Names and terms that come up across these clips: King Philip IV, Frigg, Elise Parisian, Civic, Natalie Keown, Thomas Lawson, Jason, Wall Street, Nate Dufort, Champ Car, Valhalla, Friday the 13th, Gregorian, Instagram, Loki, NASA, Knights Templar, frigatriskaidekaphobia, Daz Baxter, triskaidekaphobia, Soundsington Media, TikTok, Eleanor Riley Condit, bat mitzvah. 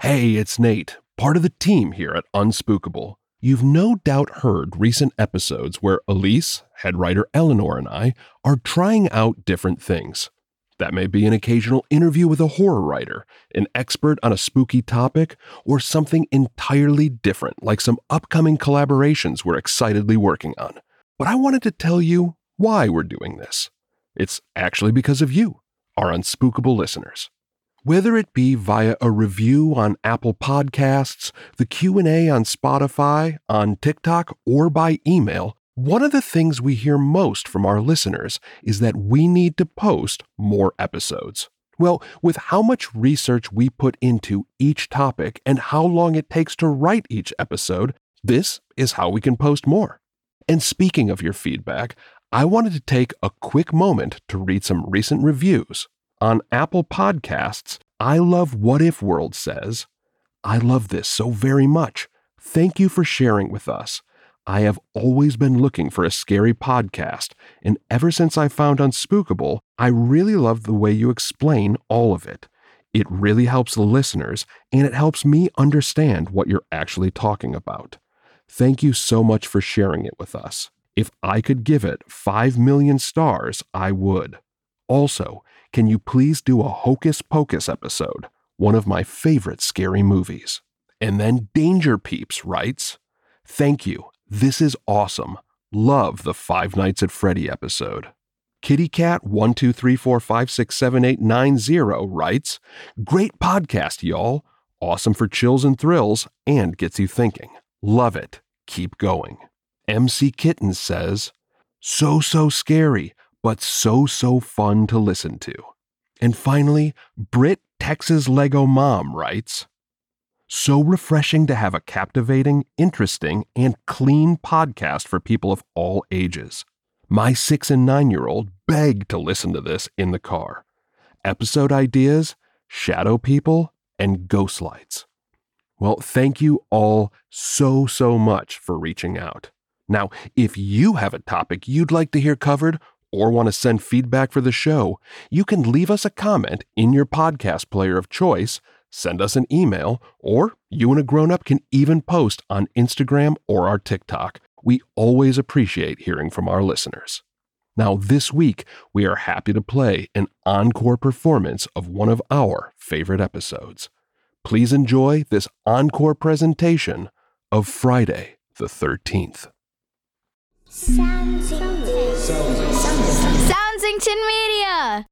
Hey, it's Nate, part of the team here at Unspookable. You've no doubt heard recent episodes where Elise, head writer Eleanor, and I are trying out different things. That may be an occasional interview with a horror writer, an expert on a spooky topic, or something entirely different, like some upcoming collaborations we're excitedly working on. But I wanted to tell you why we're doing this. It's actually because of you, our Unspookable listeners. Whether it be via a review on Apple Podcasts, the Q&A on Spotify, on TikTok, or by email, one of the things we hear most from our listeners is that we need to post more episodes. Well, with how much research we put into each topic and how long it takes to write each episode, this is how we can post more. And speaking of your feedback, I wanted to take a quick moment to read some recent reviews. On Apple Podcasts, I Love What If World says, I love this so very much. Thank you for sharing with us. I have always been looking for a scary podcast, and ever since I found Unspookable, I really love the way you explain all of it. It really helps the listeners, and it helps me understand what you're actually talking about. Thank you so much for sharing it with us. If I could give it 5 million stars, I would. Also, can you please do a Hocus Pocus episode, one of my favorite scary movies? And then Danger Peeps writes, thank you. This is awesome. Love the Five Nights at Freddy episode. Kitty Cat 123456789 writes, great podcast, y'all. Awesome for chills and thrills and gets you thinking. Love it. Keep going. MC Kitten says, so scary, but so fun to listen to. And finally, Brit Texas Lego Mom writes, so refreshing to have a captivating, interesting, and clean podcast for people of all ages. My 6 and 9-year-old beg to listen to this in the car. Episode ideas, shadow people, and ghost lights. Well, thank you all so much for reaching out. Now, if you have a topic you'd like to hear covered, or want to send feedback for the show, you can leave us a comment in your podcast player of choice, send us an email, or you and a grown-up can even post on Instagram or our TikTok. We always appreciate hearing from our listeners. Now, this week, we are happy to play an encore performance of one of our favorite episodes. Please enjoy this encore presentation of Friday the 13th. Soundsington Media!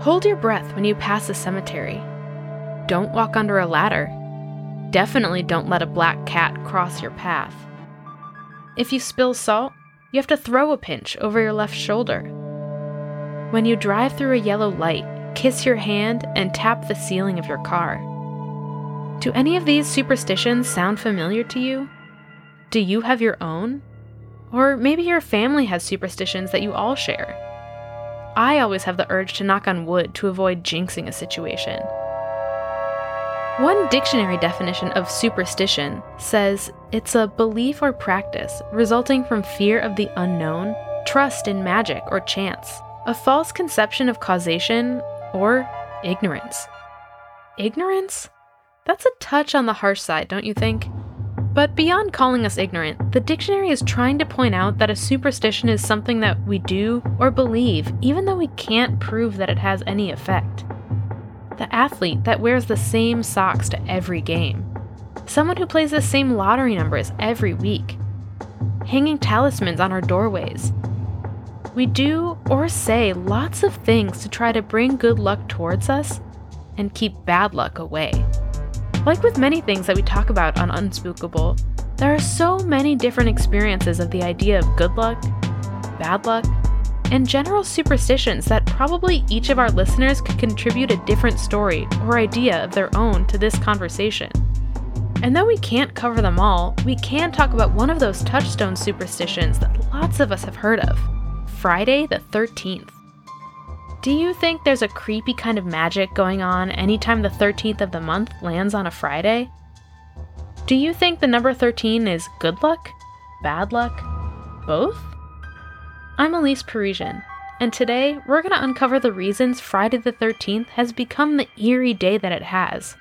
Hold your breath when you pass a cemetery. Don't walk under a ladder. Definitely don't let a black cat cross your path. If you spill salt, you have to throw a pinch over your left shoulder. When you drive through a yellow light, kiss your hand and tap the ceiling of your car. Do any of these superstitions sound familiar to you? Do you have your own? Or maybe your family has superstitions that you all share. I always have the urge to knock on wood to avoid jinxing a situation. One dictionary definition of superstition says it's a belief or practice resulting from fear of the unknown, trust in magic or chance, a false conception of causation, or ignorance. Ignorance? That's a touch on the harsh side, don't you think? But beyond calling us ignorant, the dictionary is trying to point out that a superstition is something that we do or believe, even though we can't prove that it has any effect. The athlete that wears the same socks to every game. Someone who plays the same lottery numbers every week. Hanging talismans on our doorways. We do or say lots of things to try to bring good luck towards us and keep bad luck away. Like with many things that we talk about on Unspookable, there are so many different experiences of the idea of good luck, bad luck, and general superstitions that probably each of our listeners could contribute a different story or idea of their own to this conversation. And though we can't cover them all, we can talk about one of those touchstone superstitions that lots of us have heard of, Friday the 13th. Do you think there's a creepy kind of magic going on anytime the 13th of the month lands on a Friday? Do you think the number 13 is good luck? Bad luck? Both? I'm Elise Parisian, and today we're going to uncover the reasons Friday the 13th has become the eerie day that it has,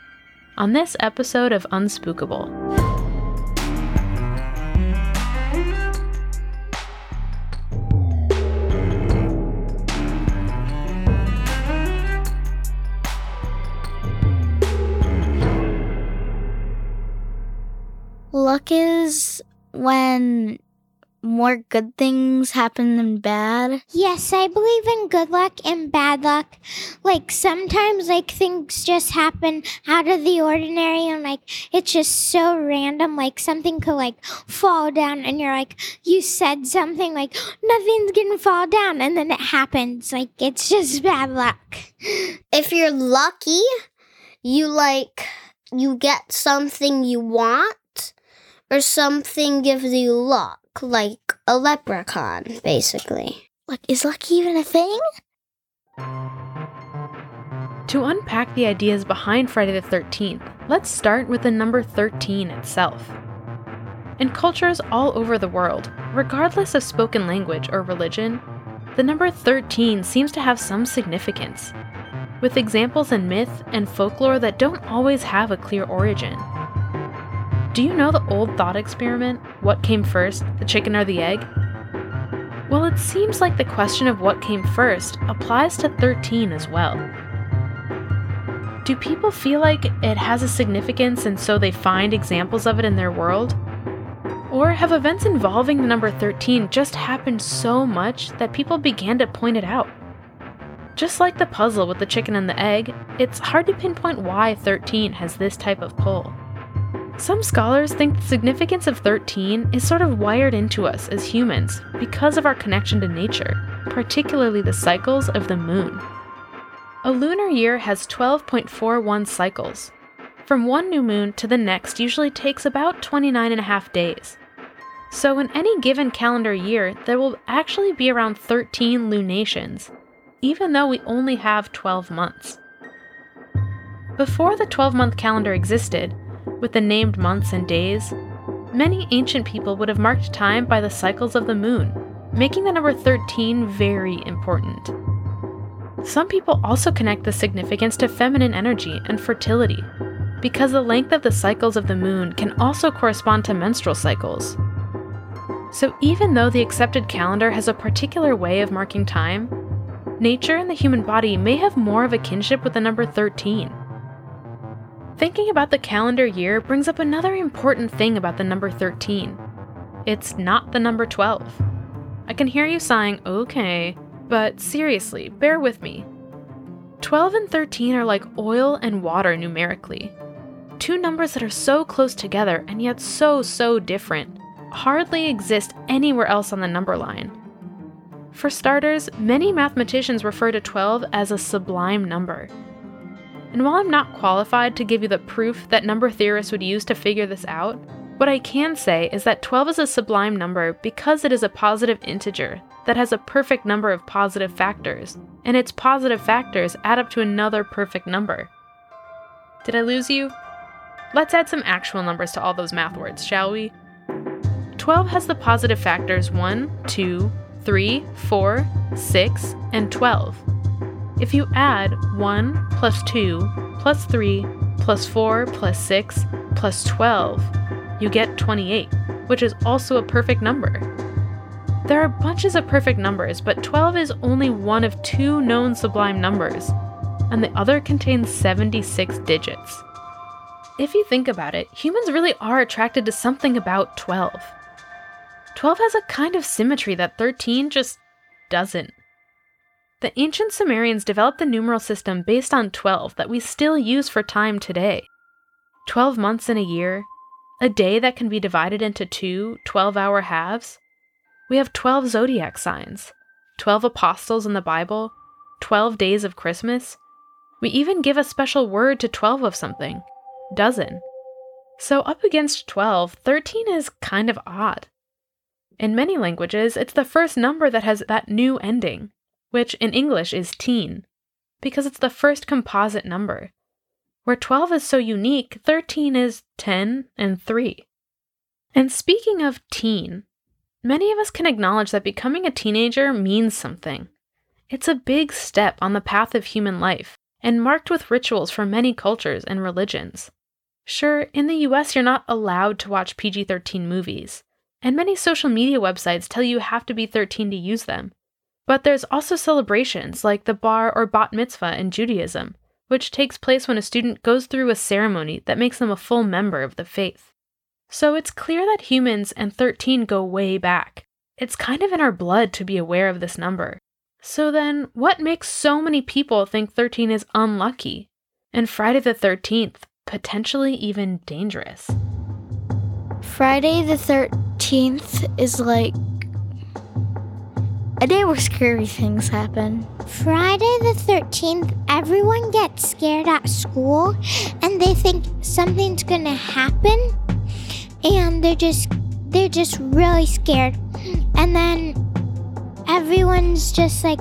on this episode of Unspookable. Luck is when more good things happen than bad. Yes, I believe in good luck and bad luck. Sometimes, things just happen out of the ordinary and, it's just so random. Something could, fall down and you're you said something, nothing's gonna fall down and then it happens. It's just bad luck. If you're lucky, you get something you want or something gives you luck. Like a leprechaun, basically. Is luck even a thing? To unpack the ideas behind Friday the 13th, let's start with the number 13 itself. In cultures all over the world, regardless of spoken language or religion, the number 13 seems to have some significance, with examples in myth and folklore that don't always have a clear origin. Do you know the old thought experiment, what came first, the chicken or the egg? Well, it seems like the question of what came first applies to 13 as well. Do people feel like it has a significance and so they find examples of it in their world? Or have events involving the number 13 just happened so much that people began to point it out? Just like the puzzle with the chicken and the egg, it's hard to pinpoint why 13 has this type of pull. Some scholars think the significance of 13 is sort of wired into us as humans because of our connection to nature, particularly the cycles of the moon. A lunar year has 12.41 cycles. From one new moon to the next usually takes about 29 and a half days. So in any given calendar year, there will actually be around 13 lunations, even though we only have 12 months. Before the 12-month calendar existed, with the named months and days, many ancient people would have marked time by the cycles of the moon, making the number 13 very important. Some people also connect the significance to feminine energy and fertility, because the length of the cycles of the moon can also correspond to menstrual cycles. So even though the accepted calendar has a particular way of marking time, nature and the human body may have more of a kinship with the number 13. Thinking about the calendar year brings up another important thing about the number 13. It's not the number 12. I can hear you sighing, okay, but seriously, bear with me. 12 and 13 are like oil and water numerically. Two numbers that are so close together and yet so different, hardly exist anywhere else on the number line. For starters, many mathematicians refer to 12 as a sublime number. And while I'm not qualified to give you the proof that number theorists would use to figure this out, what I can say is that 12 is a sublime number because it is a positive integer that has a perfect number of positive factors, and its positive factors add up to another perfect number. Did I lose you? Let's add some actual numbers to all those math words, shall we? 12 has the positive factors 1, 2, 3, 4, 6, and 12. If you add 1 plus 2 plus 3 plus 4 plus 6 plus 12, you get 28, which is also a perfect number. There are bunches of perfect numbers, but 12 is only one of two known sublime numbers, and the other contains 76 digits. If you think about it, humans really are attracted to something about 12. 12 has a kind of symmetry that 13 just doesn't. The ancient Sumerians developed the numeral system based on 12 that we still use for time today. 12 months in a year, a day that can be divided into two 12-hour halves. We have 12 zodiac signs, 12 apostles in the Bible, 12 days of Christmas. We even give a special word to 12 of something. Dozen. So up against 12, 13 is kind of odd. In many languages, it's the first number that has that new ending, which in English is teen, because it's the first composite number. Where 12 is so unique, 13 is 10 and 3. And speaking of teen, many of us can acknowledge that becoming a teenager means something. It's a big step on the path of human life, and marked with rituals for many cultures and religions. Sure, in the US you're not allowed to watch PG-13 movies, and many social media websites tell you have to be 13 to use them. But there's also celebrations like the bar or bat mitzvah in Judaism, which takes place when a student goes through a ceremony that makes them a full member of the faith. So it's clear that humans and 13 go way back. It's kind of in our blood to be aware of this number. So then, what makes so many people think 13 is unlucky, and Friday the 13th potentially even dangerous? Friday the 13th is like a day where scary things happen. Friday the 13th, everyone gets scared at school, and they think something's gonna happen, and they're just really scared, and then everyone's just like,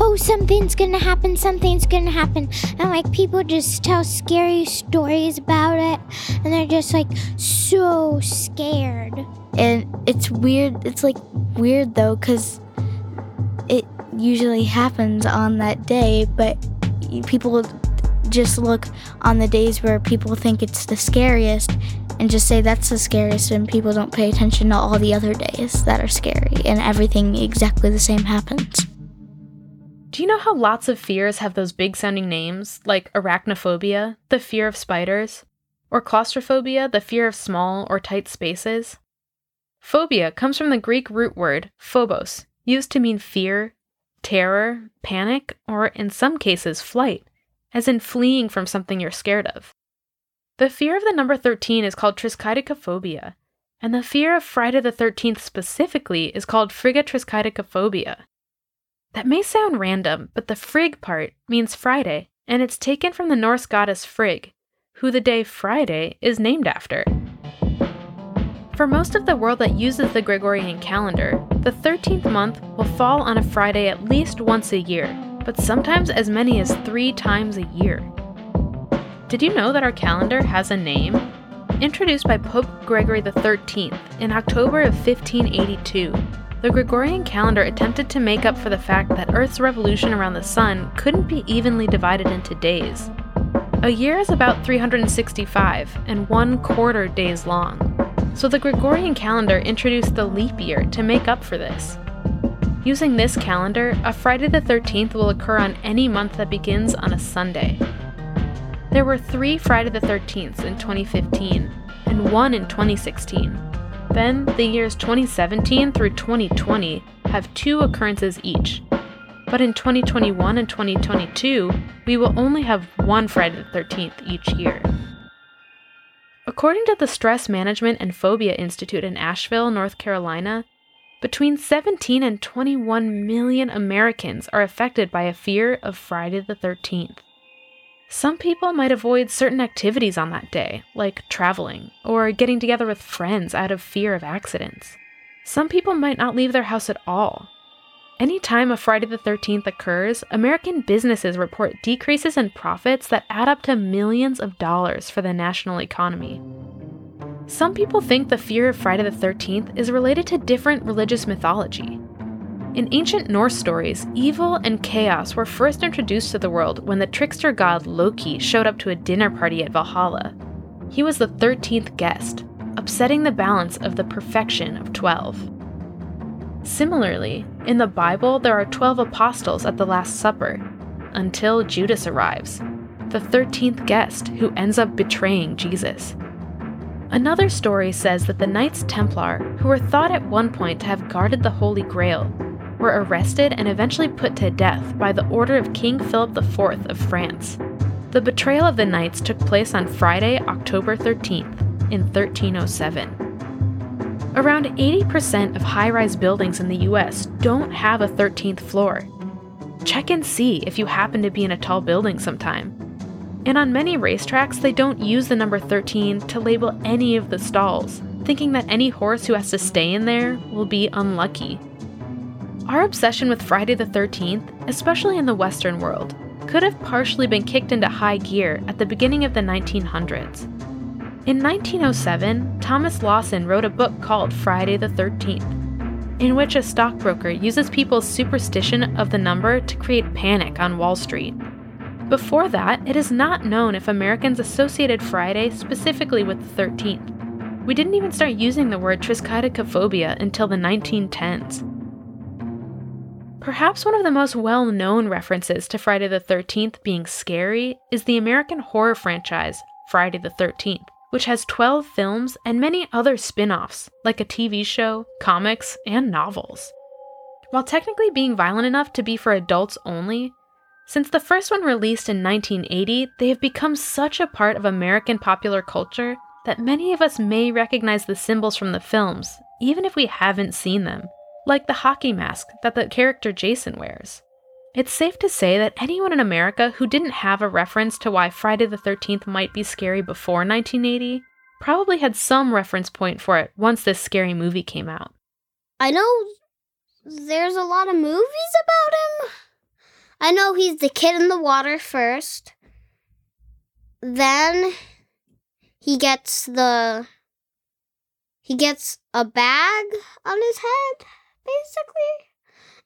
oh, something's gonna happen. And like people just tell scary stories about it. And they're just like so scared. And it's weird. It's like weird though, because it usually happens on that day. But people just look on the days where people think it's the scariest and just say that's the scariest, and people don't pay attention to all the other days that are scary, and everything exactly the same happens. Do you know how lots of fears have those big-sounding names, like arachnophobia, the fear of spiders, or claustrophobia, the fear of small or tight spaces? Phobia comes from the Greek root word phobos, used to mean fear, terror, panic, or in some cases flight, as in fleeing from something you're scared of. The fear of the number 13 is called triskaidekaphobia, and the fear of Friday the 13th specifically is called frigatriskaidekaphobia. That may sound random, but the frig part means Friday, and it's taken from the Norse goddess Frigg, who the day Friday is named after. For most of the world that uses the Gregorian calendar, the 13th month will fall on a Friday at least once a year, but sometimes as many as 3 times a year. Did you know that our calendar has a name? Introduced by Pope Gregory XIII in October of 1582, the Gregorian calendar attempted to make up for the fact that Earth's revolution around the sun couldn't be evenly divided into days. A year is about 365 and 1/4 days long, so the Gregorian calendar introduced the leap year to make up for this. Using this calendar, a Friday the 13th will occur on any month that begins on a Sunday. There were 3 Friday the 13ths in 2015, and 1 in 2016. Then, the years 2017 through 2020 have 2 occurrences each. But in 2021 and 2022, we will only have 1 Friday the 13th each year. According to the Stress Management and Phobia Institute in Asheville, North Carolina, between 17 and 21 million Americans are affected by a fear of Friday the 13th. Some people might avoid certain activities on that day, like traveling or getting together with friends out of fear of accidents. Some people might not leave their house at all. Anytime a Friday the 13th occurs, American businesses report decreases in profits that add up to millions of dollars for the national economy. Some people think the fear of Friday the 13th is related to different religious mythology. In ancient Norse stories, evil and chaos were first introduced to the world when the trickster god Loki showed up to a dinner party at Valhalla. He was the 13th guest, upsetting the balance of the perfection of 12. Similarly, in the Bible, there are 12 apostles at the Last Supper, until Judas arrives, the 13th guest who ends up betraying Jesus. Another story says that the Knights Templar, who were thought at one point to have guarded the Holy Grail, were arrested and eventually put to death by the order of King Philip IV of France. The betrayal of the Knights took place on Friday, October 13th, in 1307. Around 80% of high-rise buildings in the US don't have a 13th floor. Check and see if you happen to be in a tall building sometime. And on many racetracks, they don't use the number 13 to label any of the stalls, thinking that any horse who has to stay in there will be unlucky. Our obsession with Friday the 13th, especially in the Western world, could have partially been kicked into high gear at the beginning of the 1900s. In 1907, Thomas Lawson wrote a book called Friday the 13th, in which a stockbroker uses people's superstition of the number to create panic on Wall Street. Before that, it is not known if Americans associated Friday specifically with the 13th. We didn't even start using the word triskaidekaphobia until the 1910s. Perhaps one of the most well-known references to Friday the 13th being scary is the American horror franchise Friday the 13th, which has 12 films and many other spin-offs, like a TV show, comics, and novels. While technically being violent enough to be for adults only, since the first one released in 1980, they have become such a part of American popular culture that many of us may recognize the symbols from the films, even if we haven't seen them, like the hockey mask that the character Jason wears. It's safe to say that anyone in America who didn't have a reference to why Friday the 13th might be scary before 1980 probably had some reference point for it once this scary movie came out. I know there's a lot of movies about him. I know he's the kid in the water first. Then he gets a bag on his head, basically.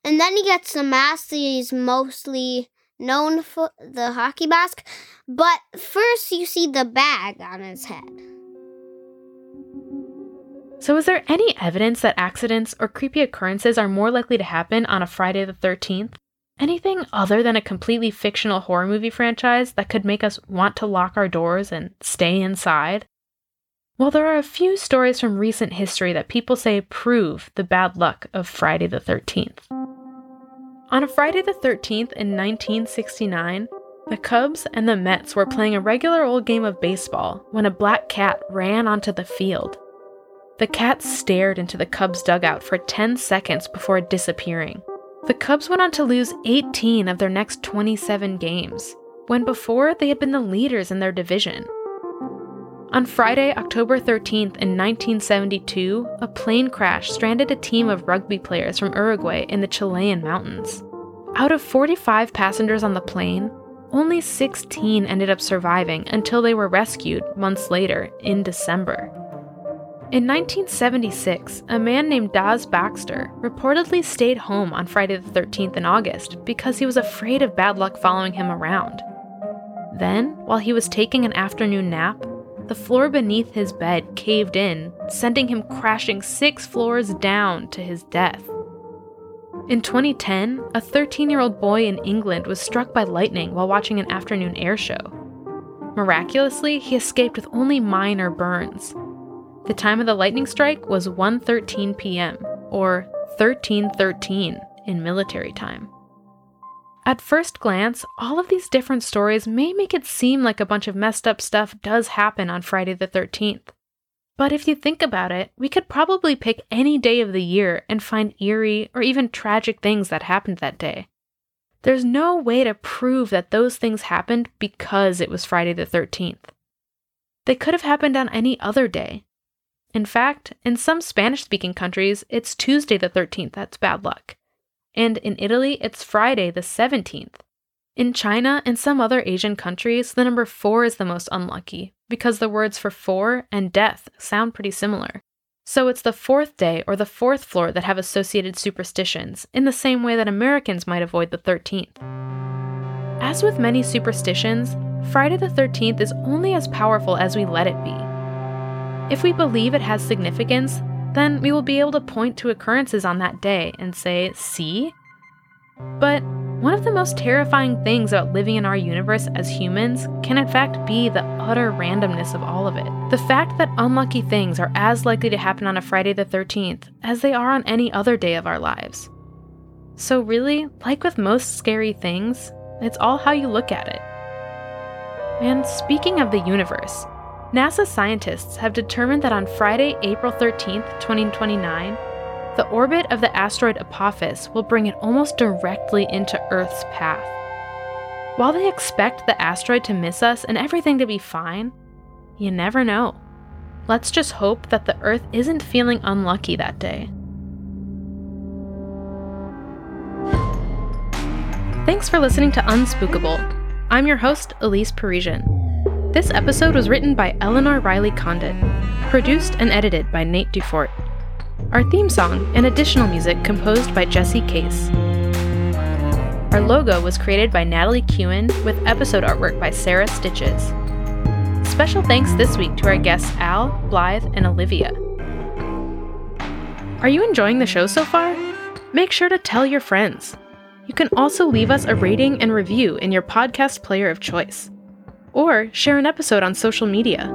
And then he gets the mask that he's mostly known for, the hockey mask. But first you see the bag on his head. So is there any evidence that accidents or creepy occurrences are more likely to happen on a Friday the 13th? Anything other than a completely fictional horror movie franchise that could make us want to lock our doors and stay inside? Well, there are a few stories from recent history that people say prove the bad luck of Friday the 13th. On a Friday the 13th in 1969, the Cubs and the Mets were playing a regular old game of baseball when a black cat ran onto the field. The cat stared into the Cubs' dugout for 10 seconds before disappearing. The Cubs went on to lose 18 of their next 27 games, when before they had been the leaders in their division. On Friday, October 13th in 1972, a plane crash stranded a team of rugby players from Uruguay in the Chilean mountains. Out of 45 passengers on the plane, only 16 ended up surviving until they were rescued months later in December. In 1976, a man named Daz Baxter reportedly stayed home on Friday the 13th in August because he was afraid of bad luck following him around. Then, while he was taking an afternoon nap, the floor beneath his bed caved in, sending him crashing 6 floors down to his death. In 2010, a 13-year-old boy in England was struck by lightning while watching an afternoon air show. Miraculously, he escaped with only minor burns. The time of the lightning strike was 1:13 p.m., or 13:13 in military time. At first glance, all of these different stories may make it seem like a bunch of messed up stuff does happen on Friday the 13th. But if you think about it, we could probably pick any day of the year and find eerie or even tragic things that happened that day. There's no way to prove that those things happened because it was Friday the 13th. They could have happened on any other day. In fact, in some Spanish-speaking countries, it's Tuesday the 13th that's bad luck. And in Italy, it's Friday the 17th. In China and some other Asian countries, the number 4 is the most unlucky, because the words for 4 and death sound pretty similar. So it's the 4th day or the 4th floor that have associated superstitions, in the same way that Americans might avoid the 13th. As with many superstitions, Friday the 13th is only as powerful as we let it be. If we believe it has significance, then we will be able to point to occurrences on that day and say, see? But one of the most terrifying things about living in our universe as humans can in fact be the utter randomness of all of it. The fact that unlucky things are as likely to happen on a Friday the 13th as they are on any other day of our lives. So really, like with most scary things, it's all how you look at it. And speaking of the universe, NASA scientists have determined that on Friday, April 13th, 2029, the orbit of the asteroid Apophis will bring it almost directly into Earth's path. While they expect the asteroid to miss us and everything to be fine, you never know. Let's just hope that the Earth isn't feeling unlucky that day. Thanks for listening to Unspookable. I'm your host, Elise Parisian. This episode was written by Eleanor Riley Condit, produced and edited by Nate Dufort. Our theme song and additional music composed by Jesse Case. Our logo was created by Natalie Keown with episode artwork by Sarah Stitches. Special thanks this week to our guests Al, Blythe, and Olivia. Are you enjoying the show so far? Make sure to tell your friends. You can also leave us a rating and review in your podcast player of choice, or share an episode on social media.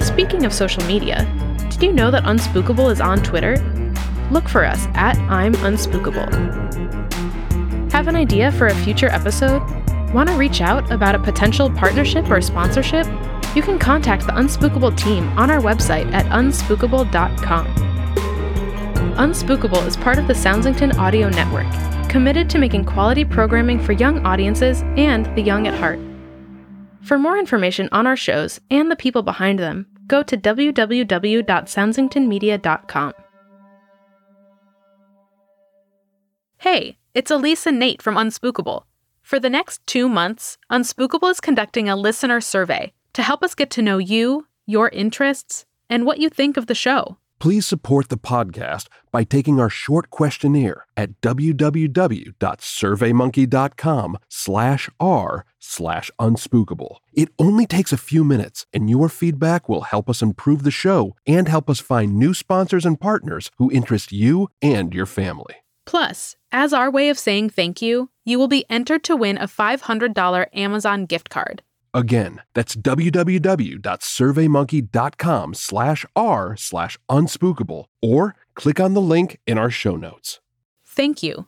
Speaking of social media, did you know that Unspookable is on Twitter? Look for us at I'm Unspookable. Have an idea for a future episode? Want to reach out about a potential partnership or sponsorship? You can contact the Unspookable team on our website at unspookable.com. Unspookable is part of the Soundsington Audio Network, committed to making quality programming for young audiences and the young at heart. For more information on our shows and the people behind them, go to www.soundsingtonmedia.com. Hey, it's Elise and Nate from Unspookable. For the next 2 months, Unspookable is conducting a listener survey to help us get to know you, your interests, and what you think of the show. Please support the podcast by taking our short questionnaire at www.surveymonkey.com/r/unspookable. It only takes a few minutes, and your feedback will help us improve the show and help us find new sponsors and partners who interest you and your family. Plus, as our way of saying thank you, you will be entered to win a $500 Amazon gift card. Again, that's www.surveymonkey.com/r/unspookable, or click on the link in our show notes. Thank you.